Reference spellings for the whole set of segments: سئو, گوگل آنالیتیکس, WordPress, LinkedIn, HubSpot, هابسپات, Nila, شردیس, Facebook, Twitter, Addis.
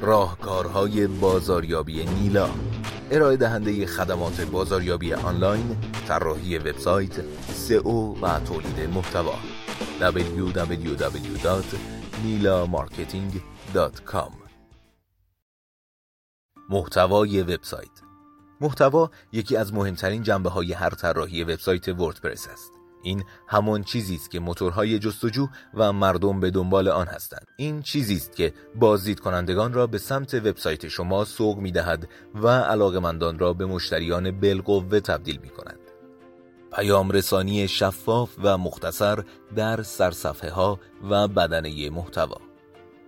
راهکارهای بازاریابی نیلا، ارائه دهنده خدمات بازاریابی آنلاین، طراحی وبسایت، سئو و تولید محتوا. www.nilamarketing.com. محتوای وبسایت. محتوا یکی از مهمترین جنبه‌های هر طراحی وبسایت وردپرس است. این همان چیزی است که موتورهای جستجو و مردم به دنبال آن هستند. این چیزی است که بازدید کنندگان را به سمت وبسایت شما سوق می‌دهد و علاقه‌مندان را به مشتریان بالقوه تبدیل می‌کنند. پیام رسانی شفاف و مختصر در سرصفحه ها و بدنه محتوا.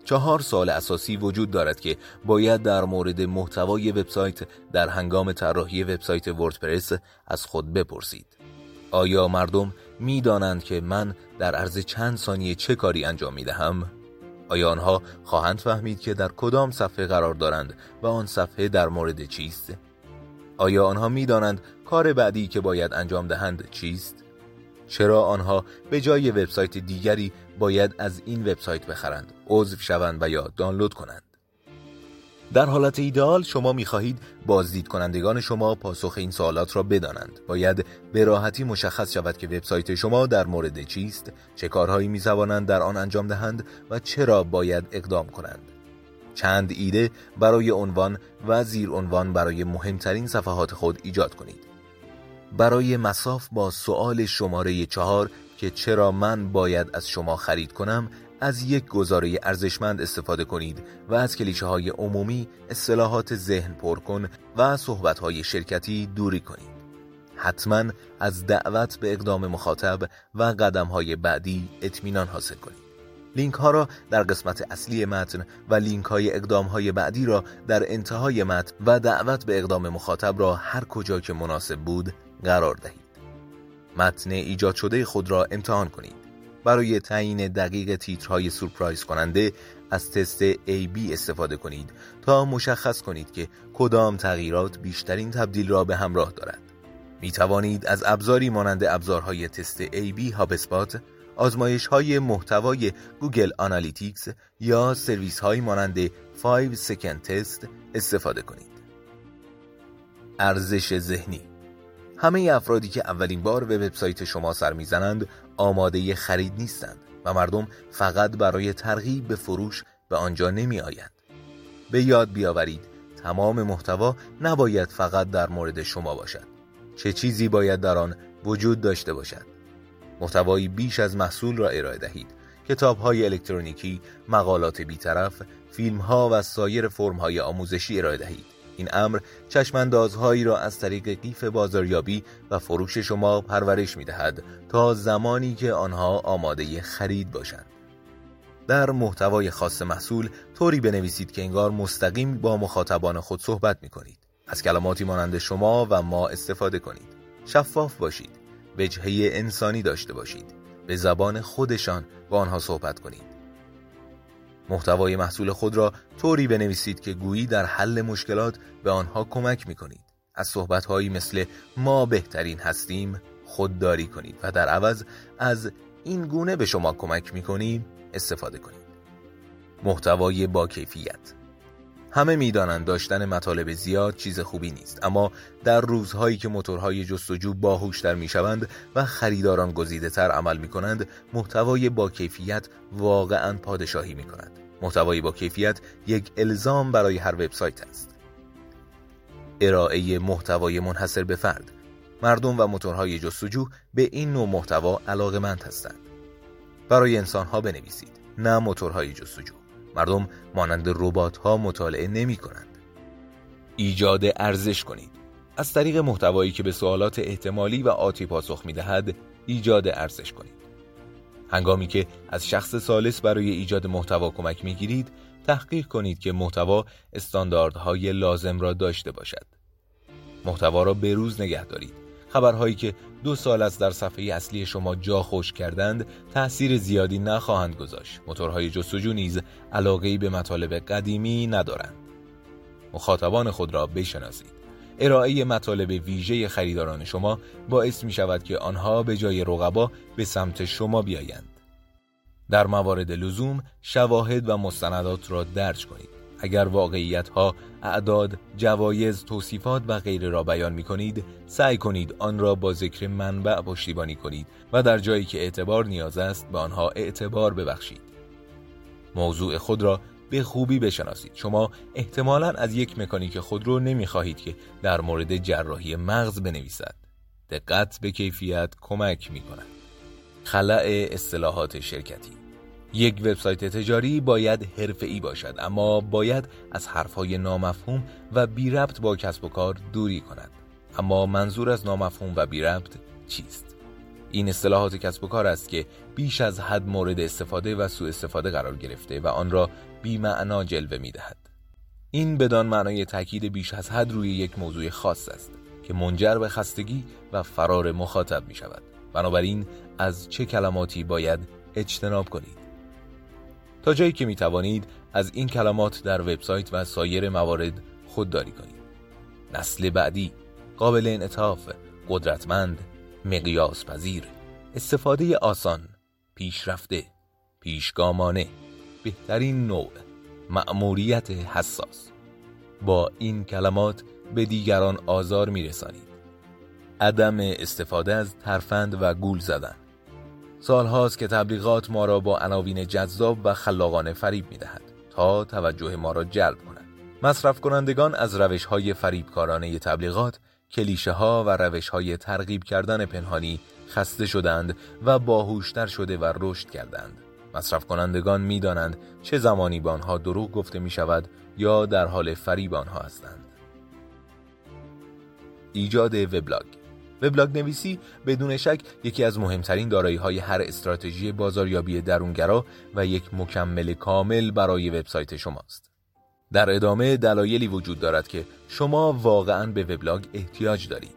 4 سوال اساسی وجود دارد که باید در مورد محتوای وبسایت در هنگام طراحی وبسایت وردپرس از خود بپرسید. آیا مردم می‌دانند که من در عرض چند ثانیه چه کاری انجام می‌دهم؟ آیا آنها خواهند فهمید که در کدام صفحه قرار دارند و آن صفحه در مورد چیست؟ آیا آنها می‌دانند کار بعدی که باید انجام دهند چیست؟ چرا آنها به جای وبسایت دیگری باید از این وبسایت بخرند، عضو شوند و یا دانلود کنند؟ در حالت ایدئال شما می‌خواهید بازدید کنندگان شما پاسخ این سوالات را بدانند. باید به راحتی مشخص شود که وبسایت شما در مورد چیست، چه کارهایی می‌توانند در آن انجام دهند و چرا باید اقدام کنند. چند ایده برای عنوان و زیر عنوان برای مهمترین صفحات خود ایجاد کنید. برای مصاف با سوال شماره 4 که چرا من باید از شما خرید کنم، از یک گزاره ارزشمند استفاده کنید و از کلیشه‌های عمومی، اصطلاحات ذهن پر کن و صحبت‌های شرکتی دوری کنید. حتماً از دعوت به اقدام مخاطب و قدم‌های بعدی اطمینان حاصل کنید. لینک ها را در قسمت اصلی متن و لینک های اقدام های بعدی را در انتهای متن و دعوت به اقدام مخاطب را هر کجا که مناسب بود قرار دهید. متن ایجاد شده خود را امتحان کنید. برای تعیین دقیق تیترهای سورپرایز کننده از تست AB استفاده کنید تا مشخص کنید که کدام تغییرات بیشترین تبدیل را به همراه دارد. می توانید از ابزاری مانند ابزارهای تست AB، HubSpot، آزمایش‌های محتوای گوگل آنالیتیکس یا سرویس‌های مانند 5 Second Test استفاده کنید. ارزش ذهنی. همه افرادی که اولین بار به وبسایت شما سر می‌زنند آماده خرید نیستند و مردم فقط برای ترغیب به فروش به آنجا نمی‌آیند. به یاد بیاورید تمام محتوا نباید فقط در مورد شما باشد. چه چیزی باید در آن وجود داشته باشد؟ محتوایی بیش از محصول را ارائه دهید. کتاب‌های الکترونیکی، مقالات بی‌طرف، فیلم‌ها و سایر فرم‌های آموزشی ارائه دهید. این امر چشم‌اندازهایی را از طریق قیف بازاریابی و فروش شما پرورش می‌دهد تا زمانی که آنها آماده خرید باشند. در محتوای خاص محصول طوری بنویسید که انگار مستقیم با مخاطبان خود صحبت می‌کنید. از کلماتی مانند شما و ما استفاده کنید. شفاف باشید. وجهه انسانی داشته باشید. به زبان خودشان با آنها صحبت کنید. محتوای محصول خود را طوری بنویسید که گویی در حل مشکلات به آنها کمک می‌کنید. از صحبت‌هایی مثل ما بهترین هستیم خودداری کنید و در عوض از این گونه به شما کمک می‌کنیم استفاده کنید. محتوای با کیفیت. همه می‌دانند داشتن مطالب زیاد چیز خوبی نیست، اما در روزهایی که موتورهای جستجو باهوش‌تر می‌شوند و خریداران گزیده‌تر عمل می‌کنند، محتوای با کیفیت واقعاً پادشاهی می‌کند. محتوای با کیفیت یک الزام برای هر وبسایت است. ارائه محتوای منحصر به فرد. مردم و موتورهای جستجو به این نوع محتوا علاقه‌مند هستند. برای انسان‌ها بنویسید، نه موتورهای جستجو. مردم مانند ربات‌ها مطالعه نمی‌کنند. ایجاد ارزش کنید. از طریق محتوایی که به سوالات احتمالی و آتی پاسخ می‌دهد، ایجاد ارزش کنید. هنگامی که از شخص ثالث برای ایجاد محتوا کمک می‌گیرید، تحقیق کنید که محتوا استانداردهای لازم را داشته باشد. محتوا را به روز نگه دارید. خبرهایی که 2 سال از در صفحه اصلی شما جا خوش کردند تأثیر زیادی نخواهند گذاشت. موتورهای جستجو نیز علاقه‌ای به مطالب قدیمی ندارند. مخاطبان خود را بشناسید. ارائه مطالب ویژه خریداران شما باعث می شود که آنها به جای رقبا به سمت شما بیایند. در موارد لزوم شواهد و مستندات را درج کنید. اگر واقعیت‌ها، اعداد، جوایز، توصیفات و غیره را بیان می‌کنید، سعی کنید آن را با ذکر منبع پشتیبانی کنید و در جایی که اعتبار نیاز است به آنها اعتبار ببخشید. موضوع خود را به خوبی بشناسید. شما احتمالاً از یک مکانیک خودرو نمی‌خواهید که در مورد جراحی مغز بنویسد. دقت به کیفیت کمک می‌کند. خلأ اصطلاحات شرکتی. یک وبسایت تجاری باید حرفه‌ای باشد، اما باید از حرفهای نامفهوم و بی ربط با کسب و کار دوری کند. اما منظور از نامفهوم و بی ربط چیست؟ این اصطلاحات کسب و کار است که بیش از حد مورد استفاده و سوء استفاده قرار گرفته و آن را بی معنا جلوه می دهد. این بدان معنای تاکید بیش از حد روی یک موضوع خاص است که منجر به خستگی و فرار مخاطب می شود. بنابراین از چه کلماتی باید اجتناب کنید؟ تا جایی که می توانید از این کلمات در وبسایت و سایر موارد خودداری کنید. نسل بعدی، قابل انعطاف، قدرتمند، مقیاس پذیر، استفاده آسان، پیشرفته، پیشگامانه، بهترین نوع، مأموریت حساس. با این کلمات به دیگران آزار می رسانید. عدم استفاده از ترفند و گول زدن. سالهاست که تبلیغات ما را با عناوین جذاب و خلاقانه فریب می دهد تا توجه ما را جلب کند. مصرف کنندگان از روش‌های فریبکارانه تبلیغات، کلیشه ها و روش‌های ترغیب کردن پنهانی خسته شدند و باهوشتر شده و رشد کردند. مصرف کنندگان می دانند چه زمانی به آنها دروغ گفته می شود یا در حال فریب آنها هستند. ایجاد وبلاگ نویسی بدون شک یکی از مهمترین دارایی‌های هر استراتژی بازاریابی درونگرا و یک مکمل کامل برای وبسایت شماست. در ادامه دلایلی وجود دارد که شما واقعاً به وبلاگ احتیاج دارید.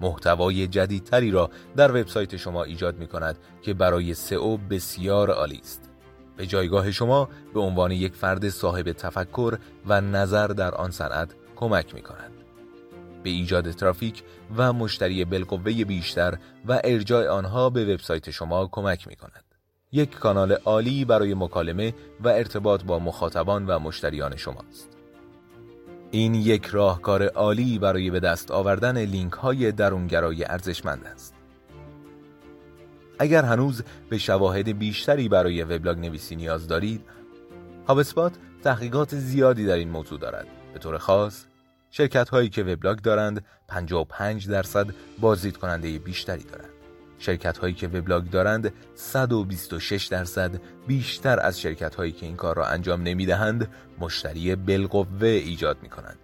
محتوای جدیدتری را در وبسایت شما ایجاد می‌کند که برای سئو بسیار عالی است. به جایگاه شما به عنوان یک فرد صاحب تفکر و نظر در آن صنعت کمک می‌کند. به ایجاد ترافیک و مشتری بالقوه بیشتر و ارجاع آنها به وبسایت شما کمک می‌کند. یک کانال عالی برای مکالمه و ارتباط با مخاطبان و مشتریان شماست. این یک راهکار عالی برای به دست آوردن لینک‌های درونگرای ارزشمند است. اگر هنوز به شواهد بیشتری برای وبلاگ نویسی نیاز دارید، هابسپات تحقیقات زیادی در این موضوع دارد. به طور خاص شرکت‌هایی که وبلاگ دارند 55% بازدیدکننده بیشتری دارند. شرکت‌هایی که وبلاگ دارند 126% بیشتر از شرکت‌هایی که این کار را انجام نمی‌دهند مشتری بالقوه ایجاد می‌کنند.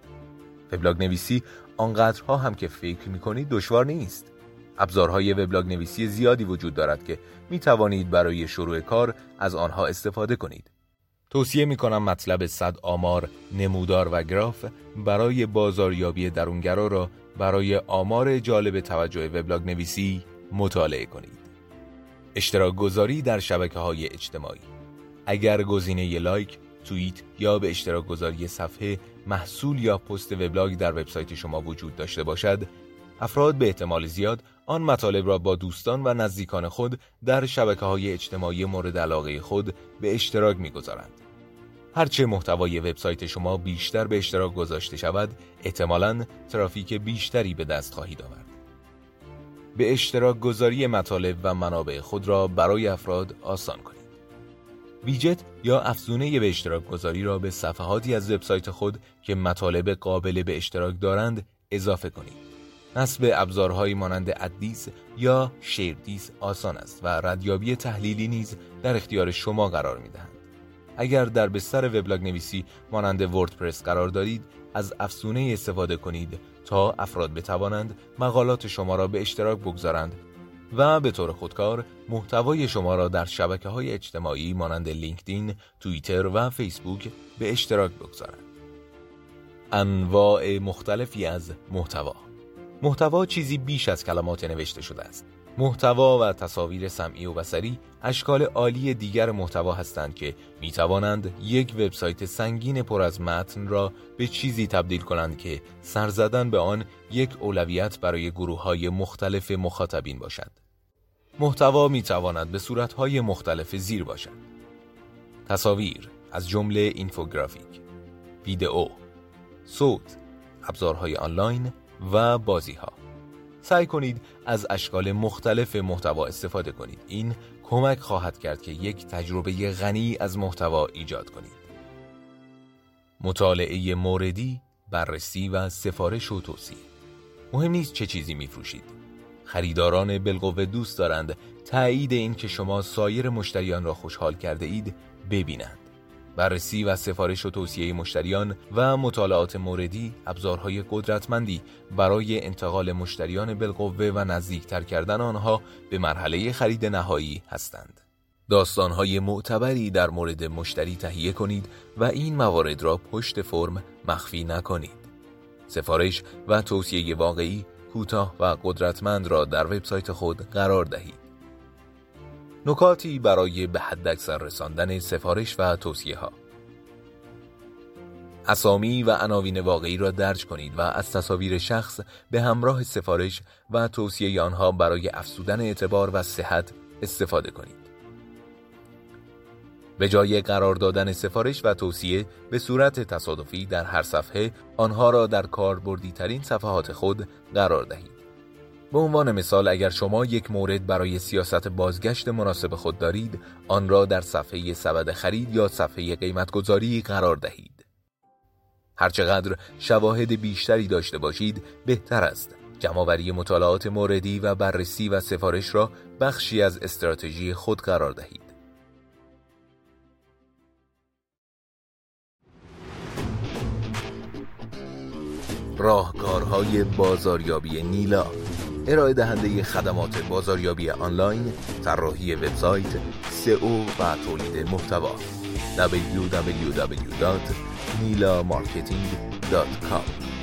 وبلاگ نویسی آنقدرها هم که فکر می‌کنید دشوار نیست. ابزارهای وبلاگ نویسی زیادی وجود دارد که می‌توانید برای شروع کار از آنها استفاده کنید. توصیه می‌کنم مطلب 100 آمار، نمودار و گراف برای بازاریابی درونگرا را برای آمار جالب توجه وبلاگ نویسی مطالعه کنید. اشتراک گذاری در شبکه‌های اجتماعی. اگر گزینه لایک، توییت یا به اشتراک گذاری صفحه، محصول یا پست وبلاگ در وبسایت شما وجود داشته باشد، افراد به احتمال زیاد آن مطالب را با دوستان و نزدیکان خود در شبکه‌های اجتماعی مورد علاقه خود به اشتراک می‌گذارند. هرچه محتوای وبسایت شما بیشتر به اشتراک گذاشته شود، احتمالاً ترافیک بیشتری به دست خواهید آورد. به اشتراک گذاری مطالب و منابع خود را برای افراد آسان کنید. ویجت یا افزونه به اشتراک گذاری را به صفحاتی از وبسایت خود که مطالب قابل به اشتراک دارند اضافه کنید. نصب ابزارهایی مانند ادیس یا شردیس آسان است و ردیابی تحلیلی نیز در اختیار شما قرار می‌دهند. اگر در بستر وبلاگ نویسی مانند وردپرس قرار دارید، از افزونه استفاده کنید تا افراد بتوانند مقالات شما را به اشتراک بگذارند و به طور خودکار محتوای شما را در شبکه‌های اجتماعی مانند لینکدین، توییتر و فیسبوک به اشتراک بگذارند. انواع مختلفی از محتوا چیزی بیش از کلمات نوشته شده است. محتوا و تصاویر سمعی و بصری اشکال عالی دیگر محتوا هستند که می‌توانند یک وبسایت سنگین پر از متن را به چیزی تبدیل کنند که سر زدن به آن یک اولویت برای گروه‌های مختلف مخاطبین باشد. محتوا می‌تواند به صورت‌های مختلف زیر باشد: تصاویر، از جمله اینفوگرافیک، ویدئو، صوت، ابزارهای آنلاین و بازی‌ها. سعی کنید از اشکال مختلف محتوا استفاده کنید. این کمک خواهد کرد که یک تجربه غنی از محتوا ایجاد کنید. مطالعه موردی، بررسی و سفارش و توصیه. مهم نیست چه چیزی می‌فروشید. خریداران بالقوه دوست دارند تایید این که شما سایر مشتریان را خوشحال کرده اید ببینند. بررسی و سفارش و توصیه مشتریان و مطالعات موردی ابزارهای قدرتمندی برای انتقال مشتریان بالقوه و نزدیکتر کردن آنها به مرحله خرید نهایی هستند. داستانهای معتبری در مورد مشتری تهیه کنید و این موارد را پشت فرم مخفی نکنید. سفارش و توصیه واقعی، کوتاه و قدرتمند را در وبسایت خود قرار دهید. نکاتی برای به حد اکثر رساندن سفارش و توصیه ها. اسامی و عناوین واقعی را درج کنید و از تصاویر شخص به همراه سفارش و توصیه آنها برای افزودن اعتبار و صحت استفاده کنید. به جای قرار دادن سفارش و توصیه به صورت تصادفی در هر صفحه، آنها را در کاربردی ترین صفحات خود قرار دهید. به عنوان مثال، اگر شما یک مورد برای سیاست بازگشت مناسب خود دارید، آن را در صفحه سبد خرید یا صفحه قیمت‌گذاری قرار دهید. هرچقدر شواهد بیشتری داشته باشید، بهتر است. جمع‌آوری مطالعات موردی و بررسی و سفارش را بخشی از استراتژی خود قرار دهید. راهکارهای بازاریابی نیلا، ارائه دهنده خدمات بازاریابی آنلاین، طراحی وبسایت، سئو و تولید محتوا. www.nilamarketing.com